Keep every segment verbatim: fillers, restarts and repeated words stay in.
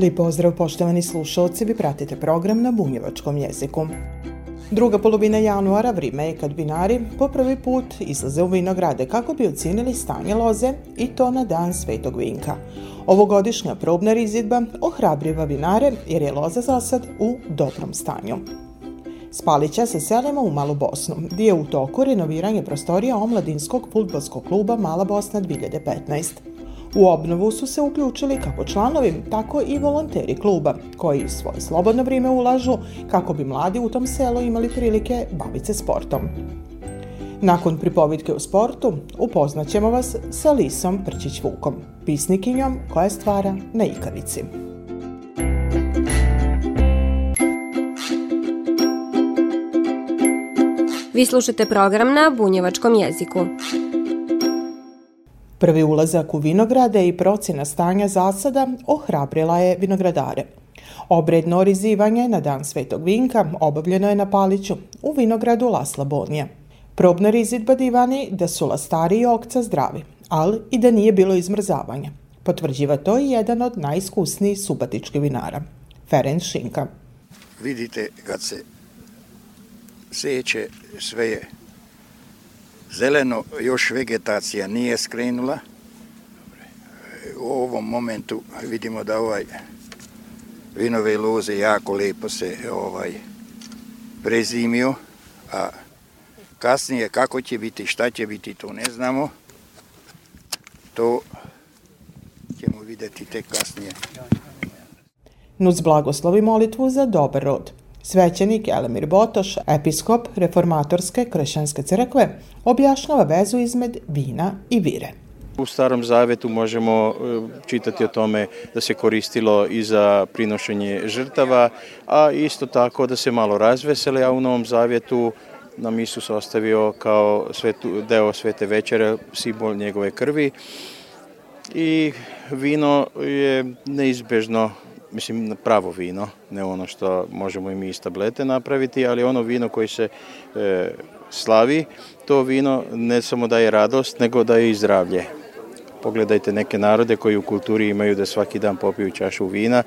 Lijep pozdrav poštovani slušalci, vi pratite program na bunjevačkom jeziku. Druga polovina januara vrijeme je kad vinari po prvi put izlaze u vinograde kako bi ocijenili stanje loze i to na Dan Svetog Vinka. Ovogodišnja probna izvedba ohrabriva vinare jer je loza zasad u dobrom stanju. S Palića se selimo u Malu Bosnu, gdje je u toku renoviranje prostorija Omladinskog fudbalskog kluba Mala Bosna dvije hiljade petnaeste. U obnovu su se uključili kako članovi, tako i volonteri kluba, koji svoje slobodno vrijeme ulažu kako bi mladi u tom selu imali prilike baviti se sportom. Nakon pripovitke o sportu upoznat ćemo vas sa Lisom Prčić-Vukom, pisnikinjom koja stvara na Ikavici. Vi slušate program na bunjevačkom jeziku. Prvi ulazak u vinograde i procjena stanja zasada ohrabrila je vinogradare. Obredno orizivanje na Dan Svetog Vinka obavljeno je na Paliću, u vinogradu Lasla Bonija. Probna rizidba divani da su lastari i okca zdravi, ali i da nije bilo izmrzavanja. Potvrđiva to i jedan od najiskusnijih subatičkih vinara, Ferenc Šinka. Vidite, kad se seče, sve je zeleno, još vegetacija nije skrenula. U ovom momentu vidimo da ovaj vinove loze jako lijepo se ovaj prezimio, a kasnije kako će biti, šta će biti, to ne znamo. To ćemo vidjeti tek kasnije. Nuz blagoslovi molitvu za dobar rod. Svećenik Jelamir Botoš, episkop Reformatorske kršćanske crkve, objašnjava vezu izmed vina i vire. U Starom Zavetu možemo čitati o tome da se koristilo i za prinošenje žrtava, a isto tako da se malo razvesele, a u Novom Zavjetu nam Isus ostavio kao svetu, deo Svete večere, simbol njegove krvi. I vino je neizbežno, mislim pravo vino, ne ono što možemo i mi iz tablete napraviti, ali ono vino koje se e, slavi, to vino ne samo daje radost, nego daje i zdravlje. Pogledajte neke narode koji u kulturi imaju da svaki dan popiju čašu vina,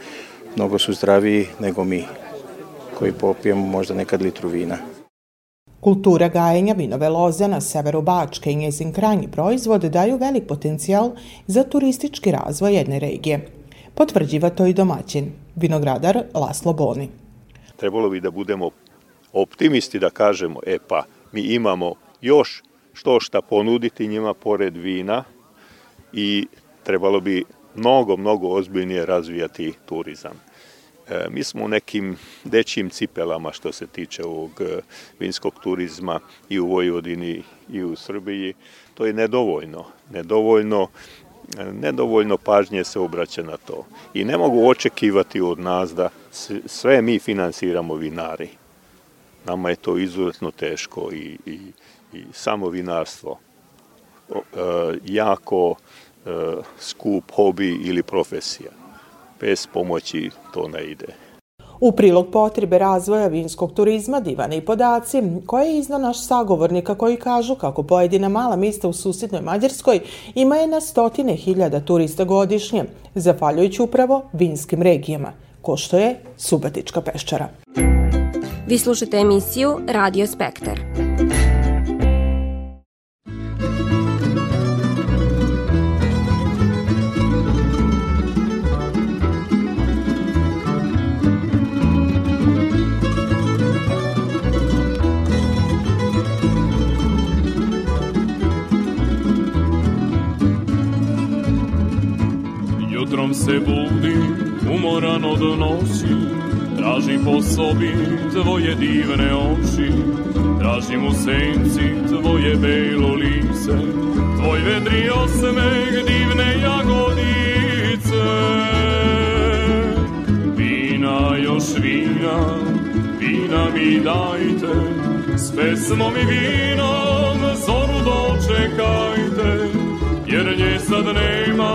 mnogo su zdraviji nego mi koji popijemo možda nekad litru vina. Kultura gajenja vinove loze na severu Bačke i njezin krajnji proizvod daju velik potencijal za turistički razvoj jedne regije. Potvrđiva to i domaćin, vinogradar Laslo Boni. Trebalo bi da budemo optimisti da kažemo, e pa, mi imamo još što šta ponuditi njima pored vina i trebalo bi mnogo, mnogo ozbiljnije razvijati turizam. E, mi smo u nekim dečjim cipelama što se tiče ovog vinskog turizma i u Vojvodini i u Srbiji. To je nedovoljno, nedovoljno. Nedovoljno pažnje se obraća na to i ne mogu očekivati od nas da sve mi financiramo vinari. Nama je to izuzetno teško i, i, i samo vinarstvo e, jako e, skup hobi ili profesija. Bez pomoći to ne ide. U prilog potrebe razvoja vinskog turizma divani i podaci koje je iznao naš sagovornika koji kažu kako pojedina mala mjesta u susjednoj Mađarskoj ima je na stotine hiljada turista godišnje, zahvaljujući upravo vinskim regijama, ko što je Subatička peščara. Vi slušate emisiju Radio Spektar. Se budim, umoran od noći, tražim po sobi tvoje divne oči, tražim u senci tvoje belo lice, tvoj vedrio osmeh divne jagodice, vina još vina, vina mi dajte, s pesmom i vinom zoru dočekajte, jer nje sad nema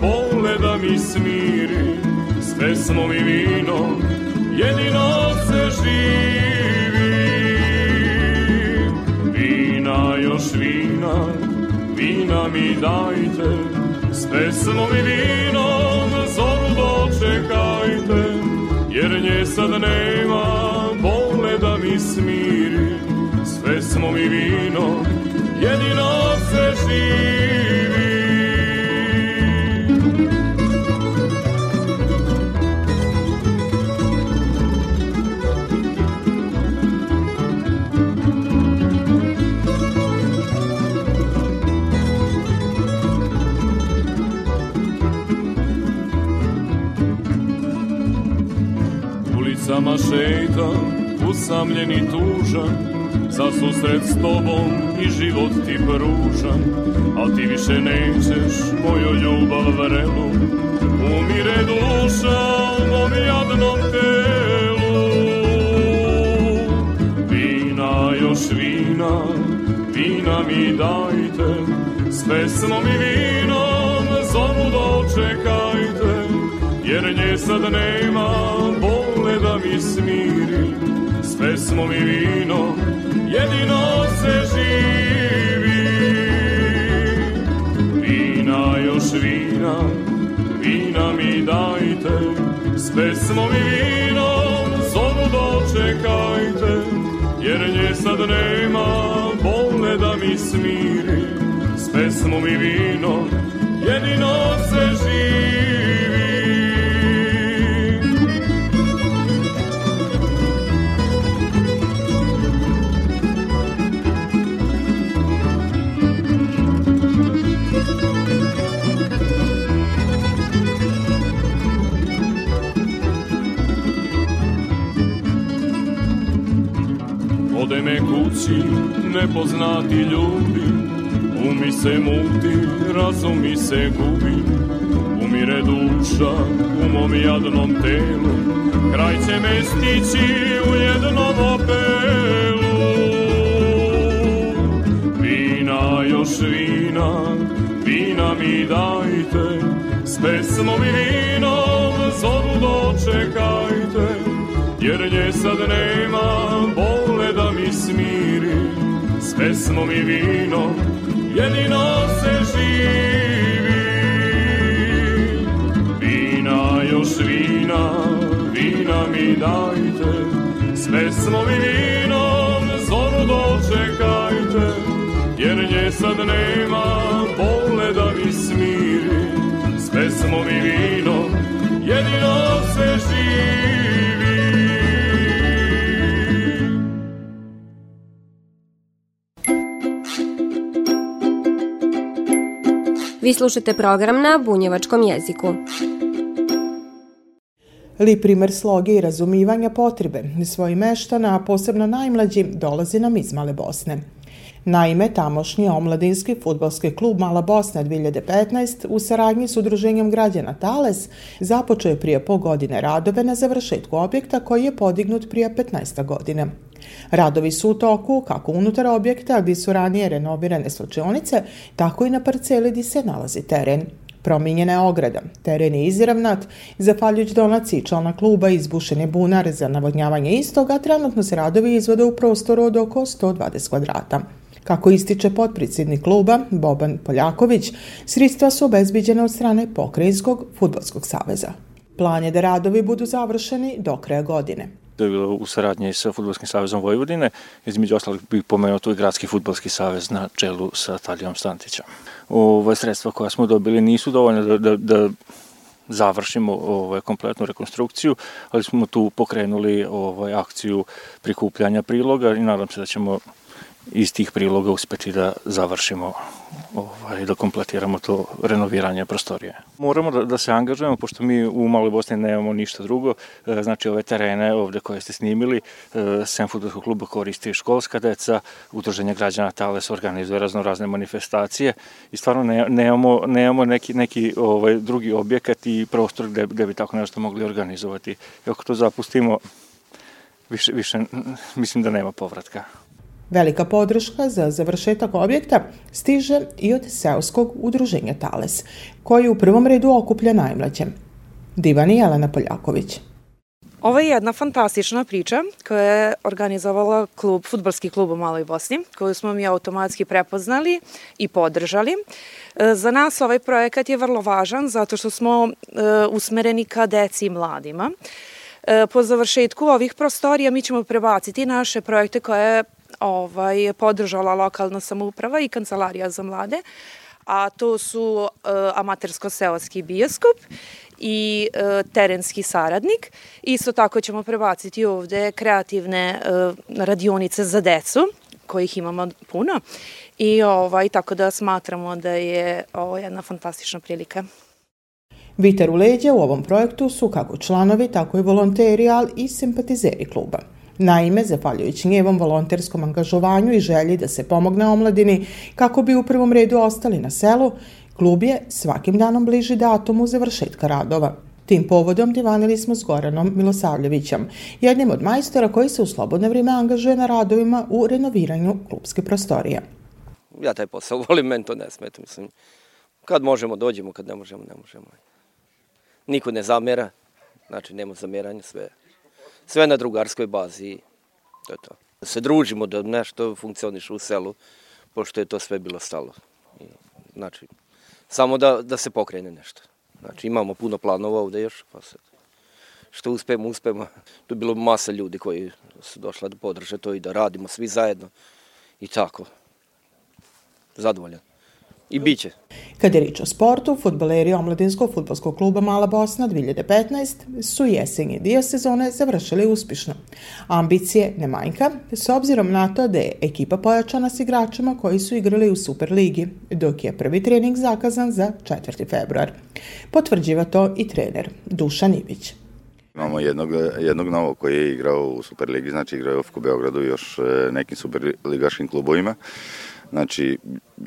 bole da mi smiri, s pesmom i vinom jedino se živi. Vina još vina, vina mi dajte, s pesmom i vinom zoru dočekajte, jer nje sad nema bole da mi smiri, s pesmom i vinom jedino se živi. Sama šetam, usamljen i tužan, za susret s tobom i život ti pružam, al ti više nećeš moju ljubav vrelu, umire duša u mom jadnom telu. Vina još vina, vina mi dajte, s pesmom i vinom zoru dočekajte, jer nje sad nema bol da mi smiri, s pesmom i vinom jedino se živi. Vina još vina, vina mi dajte, s pesmom i vinom zoru dočekajte, jer nje sad nema bole da mi smiri, s pesmom i vinom jedino se živi. Ode me kući nepoznati ljubi, umi se muti, razum mi se gubi, umire duša u mom jadnom telu, kraj će me stići u jednom opelu. Vina još vina, vina mi dajte, s pesmom i vinom zoru dočekajte, jer nje sad nema bole da mi smiri, s pesmom i vinom jedino se živi. Vina još vina, vina mi dajte, s pesmom i vinom zoru dočekajte, jer nje sad nema bole da mi smiri, s pesmom i vinom jedino se živi. Vi slušate program na bunjevačkom jeziku. Lep primer sloge i razumivanja potrebe svojih meštana, a posebno najmlađi, dolazi nam iz Male Bosne. Naime, tamošnji Omladinski fudbalski klub Mala Bosna dvije hiljade petnaeste u saradnji s udruženjem građana Tales započeo je prije pol godine radove na završetku objekta koji je podignut prije petnaest godina. Radovi su u toku kako unutar objekta gdje su ranije renovirane slučionice, tako i na parceli gdje se nalazi teren. Promijenjena je ograda, teren je izravnat, zahvaljujući donaciji člana kluba izbušen je bunar za navodnjavanje istoga, trenutno se radovi izvode u prostoru od oko sto dvadeset kvadrata. Kako ističe potpredsjednik kluba Boban Poljaković, sredstva su obezbiđena od strane Pokrajinskog fudbalskog saveza. Plan je da radovi budu završeni do kraja godine. To je bilo u saradnji sa Fudbalskim savezom Vojvodine, između ostalog bih pomenuo tu i Gradski fudbalski savez na čelu sa Talijom Stantićem. Ova sredstva koja smo dobili nisu dovoljna da, da, da završimo ovaj, kompletnu rekonstrukciju, ali smo tu pokrenuli ovaj, akciju prikupljanja priloga i nadam se da ćemo iz tih priloga uspeti da završimo, ovaj, da kompletiramo to renoviranje prostorije. Moramo da, da se angažujemo, pošto mi u Maloj Bosni nemamo ništa drugo, znači ove terene ovde koje ste snimili, sem fudbalskog kluba koristi školska deca, udruženje građana Tales organizuje razno razne manifestacije i stvarno ne, nemamo, nemamo neki, neki ovaj, drugi objekat i prostor gde, gde bi tako nešto mogli organizovati. I ako to zapustimo, više, više mislim da nema povratka. Velika podrška za završetak objekta stiže i od seoskog udruženja Tales, koji u prvom redu okuplja najmlađe. Divan i Jelena Poljaković. Ovo je jedna fantastična priča koja je organizovala klub, fudbalski klub u Maloj Bosni, koju smo mi automatski prepoznali i podržali. Za nas ovaj projekat je vrlo važan zato što smo usmereni ka deci i mladima. Po završetku ovih prostorija mi ćemo prebaciti naše projekte koje je Ovaj, podržala lokalna samouprava i Kancelarija za mlade, a to su e, amatersko-seoski bioskop i e, terenski saradnik. Isto tako ćemo prebaciti ovde kreativne e, radionice za decu, kojih imamo puno, i ovaj, tako da smatramo da je ovo jedna fantastična prilika. Vitar u leđa u ovom projektu su kako članovi, tako i volonteri, ali i simpatizeri kluba. Naime, zahvaljujući njevom volonterskom angažovanju i želji da se pomogne omladini kako bi u prvom redu ostali na selu, klub je svakim danom bliži datumu završetka radova. Tim povodom divanili smo s Goranom Milosavljevićem, jednim od majstora koji se u slobodno vrijeme angažuje na radovima u renoviranju klubske prostorije. Ja taj posao volim, meni to ne smeta, mislim. Kad možemo dođemo, kad ne možemo, ne možemo. Niko ne zamjera, znači nema zamjeranja, sve Sve na drugarskoj bazi, to je to. Se družimo da nešto funkcioniš u selu, pošto je to sve bilo stalo. Znači, samo da, da se pokrene nešto. Znači, imamo puno planova ovde još, pa sad, što uspemo, uspemo. Tu je bilo masa ljudi koji su došla da podrže to i da radimo svi zajedno i tako. Zadovoljan. I biće. Kad je riječ o sportu, fudbaleri Omladinskog fudbalskog kluba Mala Bosna dvije hiljade petnaeste su jesenji dio sezone završili uspješno. Ambicije ne manjka, s obzirom na to da je ekipa pojačana s igračima koji su igrali u Superligi, dok je prvi trening zakazan za četvrti februar. Potvrđiva to i trener Dušan Ivić. Imamo jednog, jednog novog koji je igrao u Superligi, znači igrao je u Beogradu i još nekim superligaškim klubovima. Znači,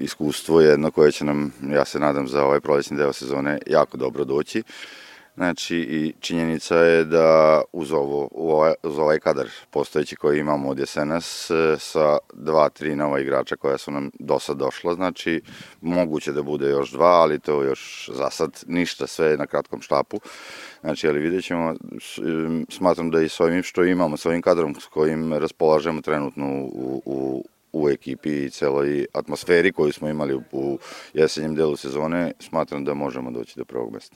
iskustvo je jedno koje će nam, ja se nadam, za ovaj proljećni deo sezone jako dobro doći. Znači, i činjenica je da uz, ovo, uz ovaj kadar postojeći koji imamo od jesenas sa dva, tri nova igrača koja su nam do sad došla, znači, moguće da bude još dva, ali to još za sad ništa, sve je na kratkom štapu. Znači, ali vidjet ćemo, smatram da i s ovim što imamo, s ovim kadrom s kojim raspolažemo trenutno u, u u ekipi i celoj atmosferi koju smo imali u jesenjem delu sezone, smatram da možemo doći do prvog mesta.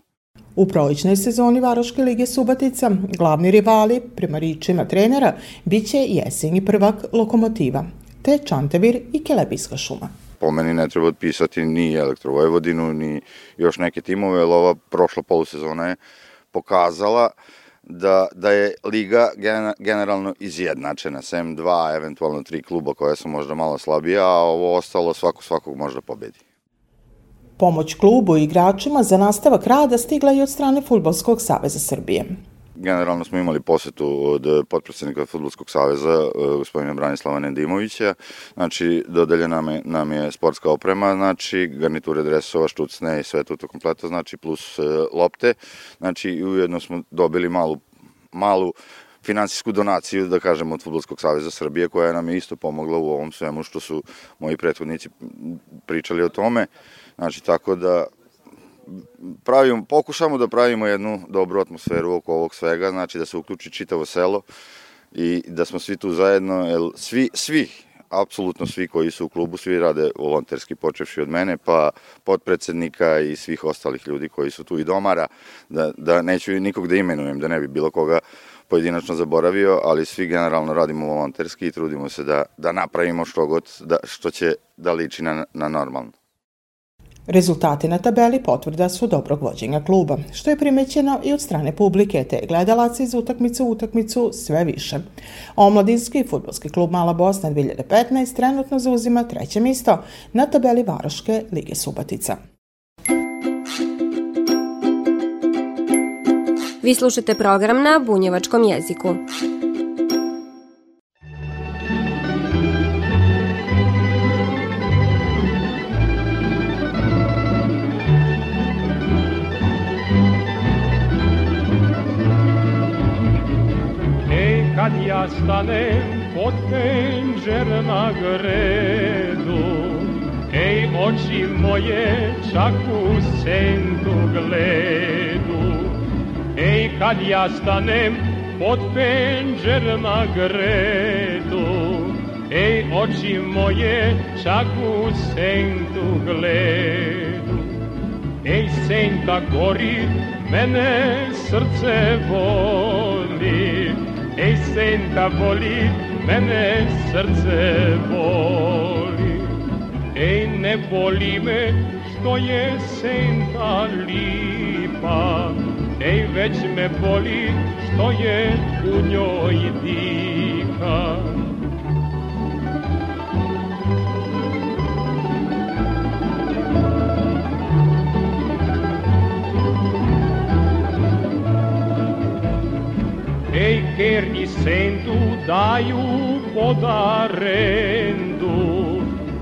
U proličnoj sezoni Varoške lige Subotica glavni rivali, prema riječima trenera, bit će jesenji prvak Lokomotiva, te Čantevir i Kelebijska šuma. Po meni ne treba otpisati ni Elektrovojvodinu, ni još neke timove, jer ova prošla polusezona je pokazala Da, da je liga generalno izjednačena, sem dva, eventualno tri kluba koje su možda malo slabija, a ovo ostalo svako svakog možda pobedi. Pomoć klubu i igračima za nastavak rada stigla i od strane Fudbalskog saveza Srbije. Generalno smo imali posetu od potpredsjednika Fudbalskog saveza, gospodina Branislava Nedimovića. Znači, dodeljena nam je, nam je sportska oprema, znači garniture dresova, štucne i sve to kompleto, znači plus lopte. Znači, ujedno smo dobili malu, malu finansijsku donaciju, da kažem, od Fudbalskog saveza Srbije, koja nam je isto pomogla u ovom svemu što su moji prethodnici pričali o tome. Znači, tako da Pravimo, pokušamo da pravimo jednu dobru atmosferu oko ovog svega, znači da se uključi čitavo selo i da smo svi tu zajedno, jer svi, svi, apsolutno svi koji su u klubu, svi rade volonterski, počevši od mene, pa potpredsednika i svih ostalih ljudi koji su tu i domara, da, da neću nikog da imenujem, da ne bi bilo koga pojedinačno zaboravio, ali svi generalno radimo volonterski i trudimo se da, da napravimo što god, da, što će da liči na, na normalno. Rezultati na tabeli potvrda su dobrog vođenja kluba, što je primećeno i od strane publike, te gledalaca iz utakmice u utakmicu sve više. Omladinski fudbalski klub Mala Bosna dvije hiljade petnaeste trenutno zauzima treće mjesto na tabeli Varoške lige Subotica. Vi slušate program na bunjevačkom jeziku. Kad ja stanem pod penđer na gredu, ej, oči moje čak u sentu gledu. Ej, kad ja stanem pod penđer na gredu, ej, oči moje čak u sentu gledu. Ej, senta gori, mene srce voli, ej, senta voli, mene srce voli. Ej, ne voli me što je senta lipa, ej, već me voli što je u njoj dika. Ej, ker i sentu daju pod arendu,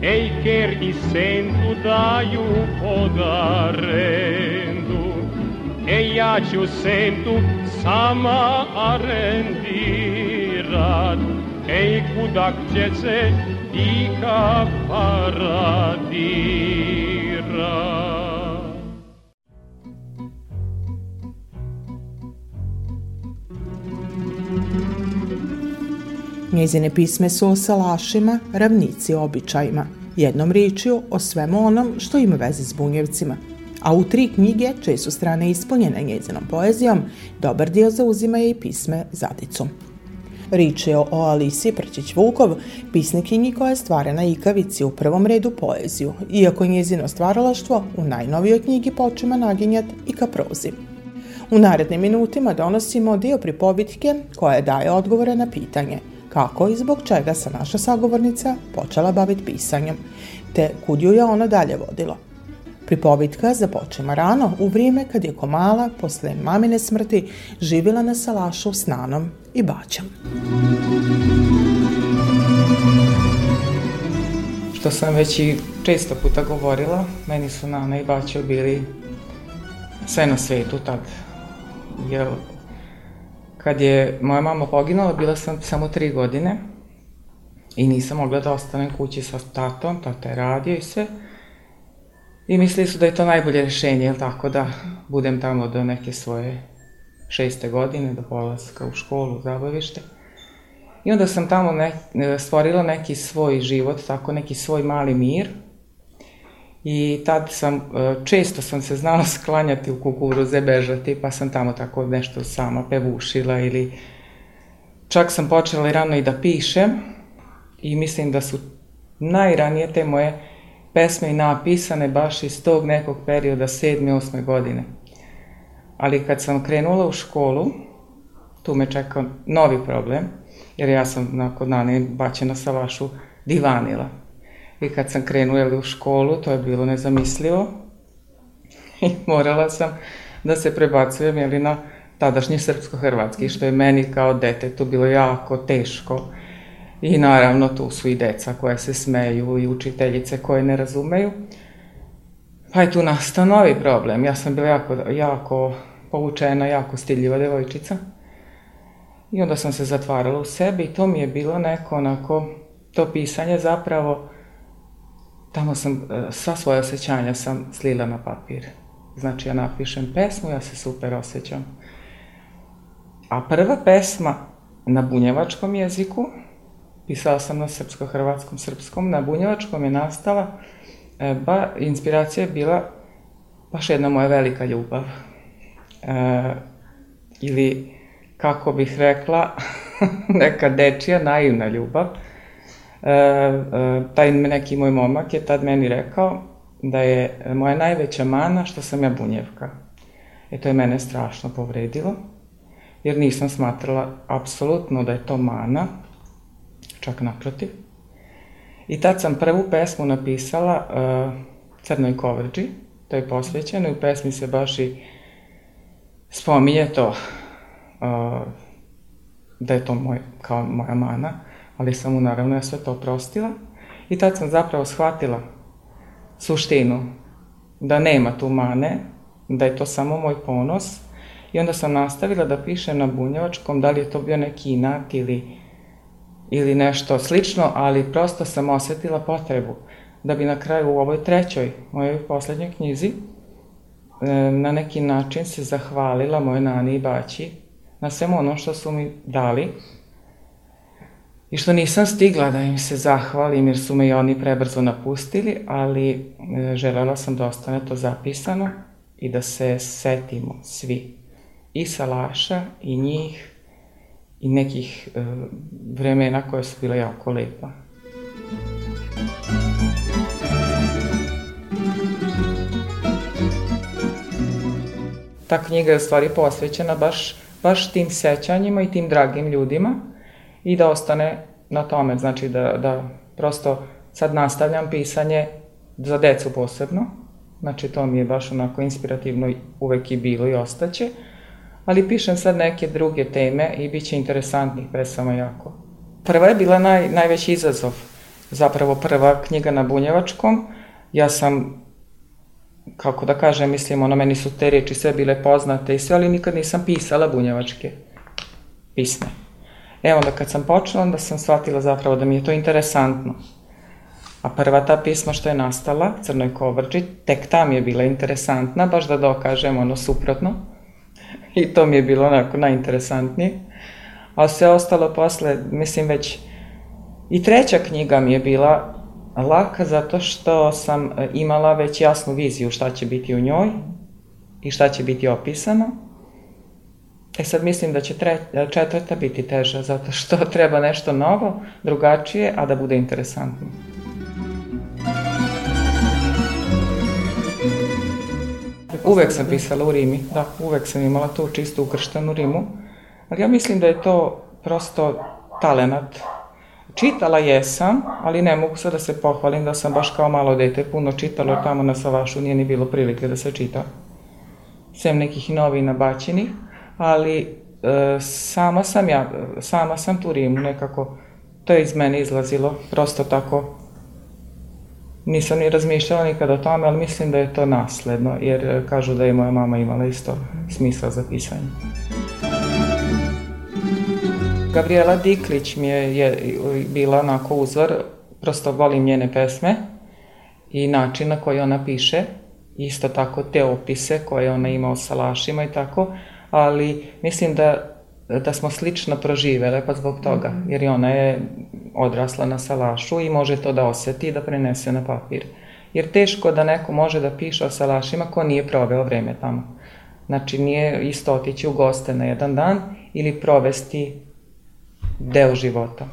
ej, ker i sentu daju pod arendu. Ej, ja ću sentu sama arendirat, ej, kudak će se dika paradirat. Njezine pisme su o salašima, ravnici, običajima, jednom riječju o svemu onom što ima veze s Bunjevcima. A u tri knjige, čije su strane ispunjene njezinom poezijom, dobar dio zauzima je i pisme Zadicom. Rič je o Alisi Prčić-Vukov, pisnikinji koja je stvarana Ikavici u prvom redu poeziju, iako njezino stvaralaštvo u najnovijoj knjigi počima naginjat i ka prozi. U narednim minutima donosimo dio pripovitke koja daje odgovore na pitanje kako i zbog čega se naša sagovornica počela baviti pisanjem, te kud ju je ona dalje vodilo. Pripovitka započima rano, u vrijeme kad je Komala, posle mamine smrti, živjela na salašu s nanom i baćom. Što sam već i često puta govorila, meni su nana i baćo bili sve na svetu tad, jer kad je moja mama poginula, bila sam samo tri godine i nisam mogla da ostanem kući sa tatom, tata je radio i sve. I mislili su da je to najbolje rješenje, jel tako, da budem tamo do neke svoje šeste godine, do polaska u školu, u zabavište. I onda sam tamo nek, stvorila neki svoj život, tako neki svoj mali mir. I tad sam, često sam se znala sklanjati u kukuruze, bežati, pa sam tamo tako nešto sama pevušila ili... Čak sam počela i rano i da pišem i mislim da su najranije te moje pesme i napisane baš iz tog nekog perioda sedme osme godine. Ali kad sam krenula u školu, tu me čekao novi problem, jer ja sam nakon nane bačena sa vašu divanila. I kad sam krenula u školu, to je bilo nezamislivo i morala sam da se prebacujem, jeli, na tadašnji srpsko-hrvatski, što je meni kao detetu bilo jako teško. I naravno tu su i deca koja se smeju i učiteljice koje ne razumeju. Pa je tu nastao novi problem. Ja sam bila jako, jako poučena, jako stidljiva devojčica. I onda sam se zatvarala u sebi i to mi je bilo neko onako, to pisanje zapravo, tamo sam, sva svoja osjećanja sam slila na papir. Znači ja napišem pesmu, ja se super osjećam. A prva pesma na bunjevačkom jeziku, pisala sam na srpsko-hrvatskom, srpskom, na bunjevačkom je nastala, ba, inspiracija je bila baš jedna moja velika ljubav. E, ili, kako bih rekla, neka dečija, naivna ljubav. E, taj neki moj momak je tad meni rekao, da je moja najveća mana što sam ja bunjevka. I to je mene strašno povredilo, jer nisam smatrala apsolutno da je to mana, čak naprotiv. I tad sam prvu pesmu napisala uh, Crnoj kovrđi, to je posvećeno i u pesmi se baš i spominje to uh, da je to moj, kao moja mana, ali sam mu naravno ja sve to oprostila. I tad sam zapravo shvatila suštinu, da nema tu mane, da je to samo moj ponos. I onda sam nastavila da pišem na bunjevačkom, da li je to bio neki inat ili, ili nešto slično, ali prosto sam osjetila potrebu da bi na kraju u ovoj trećoj, mojoj poslednjoj knjizi, na neki način se zahvalila mojoj nani i baći na svemu ono što su mi dali i što nisam stigla da im se zahvalim jer su me i oni prebrzo napustili, ali željela sam da ostane to zapisano i da se setimo svi i salaša i njih i nekih e, vremena koje su bile jako lepa. Ta knjiga je u stvari posvećena baš, baš tim sećanjima i tim dragim ljudima i da ostane na tome, znači da, da prosto sad nastavljam pisanje za decu posebno, znači to mi je baš onako inspirativno uvek i bilo i ostaće, ali pišem sad neke druge teme i bit će interesantnih pesama jako. Prva je bila naj, najveći izazov, zapravo prva knjiga na bunjevačkom. Ja sam, kako da kažem, mislim, ono, meni su te riječi sve bile poznate i sve, ali nikad nisam pisala bunjevačke pisme. E onda kad sam počela, onda sam shvatila zapravo da mi je to interesantno. A prva ta pisma što je nastala, Crnoj kovrđi, tek ta mi je bila interesantna, baš da dokažem ono suprotno. I to mi je bilo onako najinteresantnije. A sve ostalo posle, mislim već, i treća knjiga mi je bila laka zato što sam imala već jasnu viziju šta će biti u njoj i šta će biti opisano. E sad mislim da će tre, četvrta biti teža zato što treba nešto novo, drugačije, a da bude interesantno. Uvek sam pisala u rimi, da, uvek sam imala tu čistu ukrštenu rimu, ali ja mislim da je to prosto talenat. Čitala jesam, ali ne mogu sad da se pohvalim da sam baš kao malo dete puno čitala, tamo na Savašu nije ni bilo prilike da se čita, sem nekih novina baćinih, ali e, sama sam ja, sama sam tu rimu nekako, to je iz mene izlazilo, prosto tako. Nisam ni razmišljala nikada o tome, ali mislim da je to nasledno, jer kažu da je moja mama imala isto smisla za pisanje. Gabriela Diklić mi je, je bila onako uzor, prosto volim njene pesme i način na koji ona piše, isto tako te opise koje ona ima o salašima i tako, ali mislim da, da smo slično proživele pa zbog toga, jer ona je odrasla na salašu i može to da osjeti i da prenese na papir. Jer teško da neko može da piše o salašima ko nije proveo vreme tamo. Znači nije isto otići u goste na jedan dan ili provesti deo života.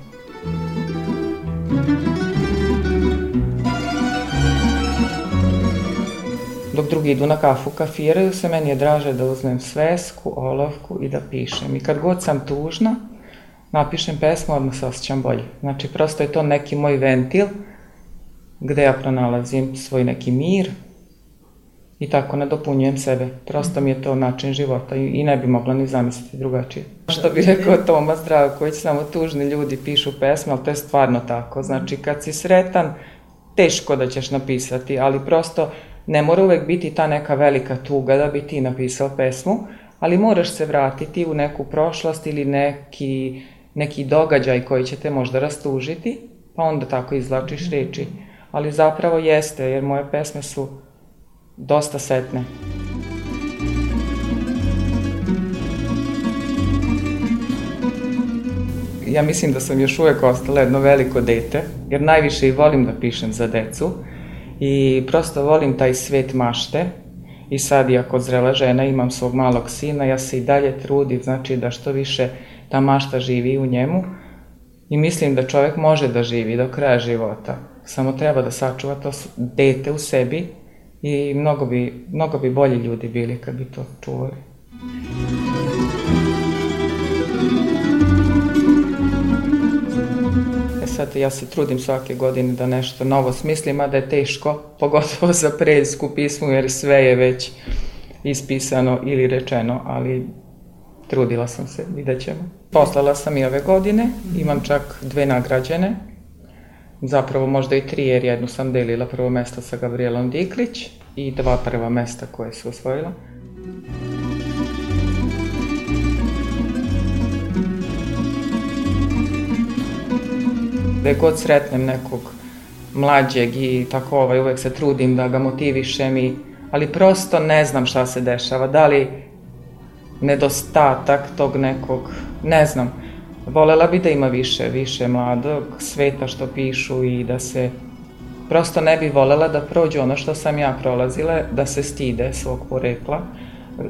Dok drugi idu na kafu, kafiraju se, meni je draže da uzmem svesku, olovku i da pišem. I kad god sam tužna, napišem pesmu, odmah se osjećam bolje. Znači, prosto je to neki moj ventil gde ja pronalazim svoj neki mir i tako nadopunjujem sebe. Prosto mi je to način života i ne bi mogla ni zamisliti drugačije. Što bi rekao Toma Zdravković, samo tužni ljudi pišu pesme, ali to je stvarno tako. Znači, kad si sretan, teško da ćeš napisati, ali prosto ne mora uvek biti ta neka velika tuga da bi ti napisao pesmu, ali moraš se vratiti u neku prošlost ili neki, neki događaj koji će te možda rastužiti, pa onda tako izvlačiš reči. Ali zapravo jeste, jer moje pesme su dosta setne. Ja mislim da sam još uvek ostala jedno veliko dete, jer najviše i volim da pišem za decu. I prosto volim taj svet mašte i sad ja kod zrela žena imam svog malog sina, ja se i dalje trudim, znači da što više ta mašta živi u njemu i mislim da čovjek može da živi do kraja života, samo treba da sačuva to dete u sebi i mnogo bi, mnogo bi bolji ljudi bili kad bi to čuvali. E sad ja se trudim svake godine da nešto novo smislim, a da je teško, pogotovo za predsku pismu jer sve je već ispisano ili rečeno, ali trudila sam se, vidjet ćemo. Poslala sam i ove godine, imam čak dve nagrađene, zapravo možda i tri jer jednu sam delila prvo mesto sa Gabrielom Diklić i dva prva mesta koje su osvojila. Da god sretnem nekog mlađeg i tako ovaj, uvek se trudim da ga motivišem, i, ali prosto ne znam šta se dešava, da li nedostatak tog nekog, ne znam. Volela bi da ima više, više mladog sveta što pišu i da se, prosto ne bi volela da prođu ono što sam ja prolazila, da se stide svog porekla.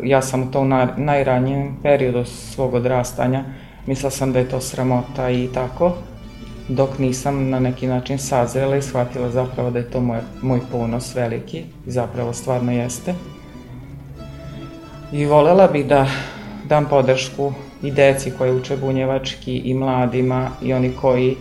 Ja sam u tom najranjijem periodu svog odrastanja, mislila sam da je to sramota i tako, dok nisam na neki način sazrela i shvatila zapravo da je to moj, moj ponos veliki, zapravo stvarno jeste. I volela bi da dam podršku i deci koji uče bunjevački i mladima i oni koji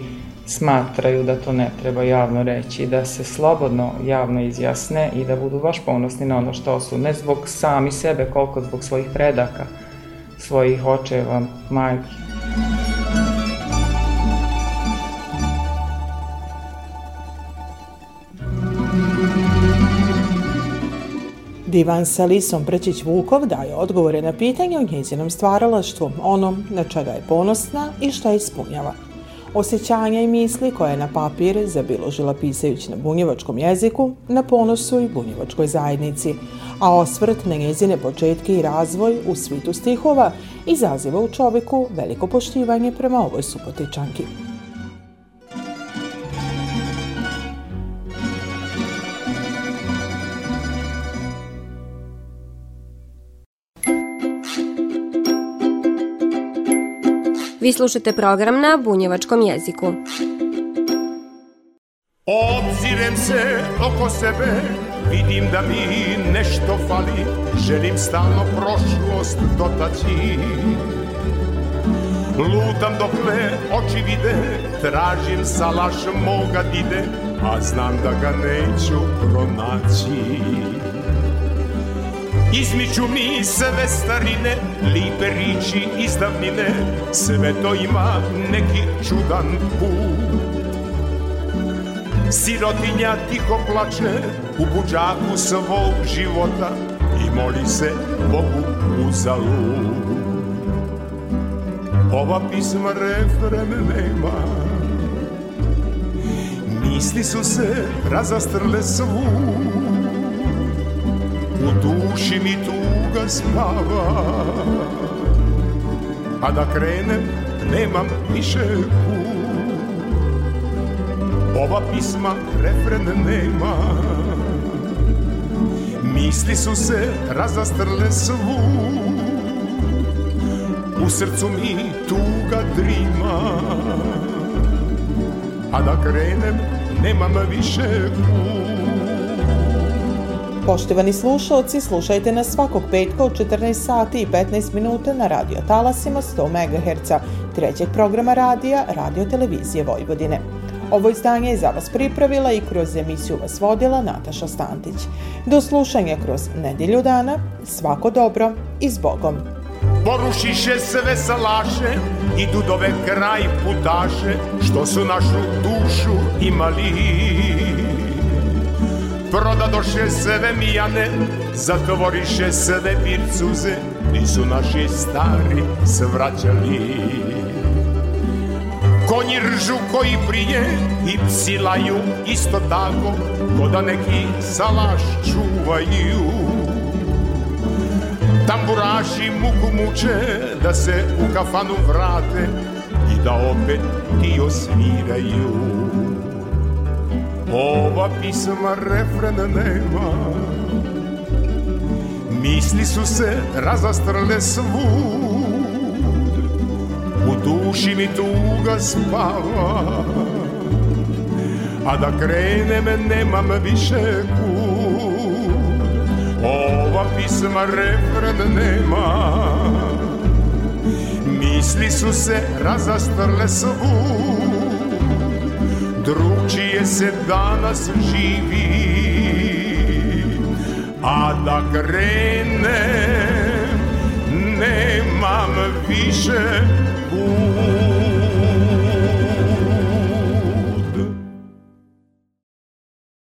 smatraju da to ne treba javno reći, da se slobodno javno izjasne i da budu baš ponosni na ono što su, ne zbog sami sebe koliko zbog svojih predaka, svojih očeva, majki. Divan sa Lisom Prčić-Vukov daje odgovore na pitanje o njezinom stvaralaštvu, onom na čega je ponosna i šta ispunjava. Osjećanja i misli koje je na papir zabiložila pisajući na bunjevačkom jeziku, na ponosu i bunjevačkoj zajednici, a osvrt na njezine početke i razvoj u svitu stihova izaziva u čovjeku veliko poštivanje prema ovoj Subotičanki. Vi slušate program na bunjevačkom jeziku. Obzirem se oko sebe, vidim da mi nešto fali, želim stalno prošlost dotaći. Lutam dokle oči vide, tražim salaš moga dide, a znam da ga neću pronaći. Izmiču mi sve starine, lipe riči iz davnine, sve to ima neki čudan put. Sirotinja tiho plače u budžaku svog života i moli se Bogu uzalud. Ova pisma refrene nema, misli su se razastrle svud. U duši mi tuga spava, a da krenem nemam više put. Ova pisma refren nema, misli su se razastrle svud. U srcu mi tuga drima, a da krenem nemam više put. Poštovani slušalci, slušajte nas svakog petka u četrnaest sati i petnaest minuta na radio talasima sto megaherca, trećeg programa radija Radio Televizije Vojvodine. Ovo izdanje je za vas pripravila i kroz emisiju vas vodila Nataša Stantić. Do slušanja kroz nedjelju dana, svako dobro i s Bogom. Porušiše sve salaše i dudove kraj putaše, što su našu dušu imali. Prodadoše sve mijane, zatvoriše sve pircuze, nisu naši stari svraćali. Konji ržu koji prije i psi laju isto tako, ko da neki salaš čuvaju. Tamburaši muku muče da se u kafanu vrate i da opet dio sviraju. Ova pisma refrena nema, misli su se razastrle svud. U duši mi tuga spava, a da krenem nemam više kud. Ova pisma refren nema, misli su se razastrle svu, drugčije se danas živi. A da krenem nemam više put.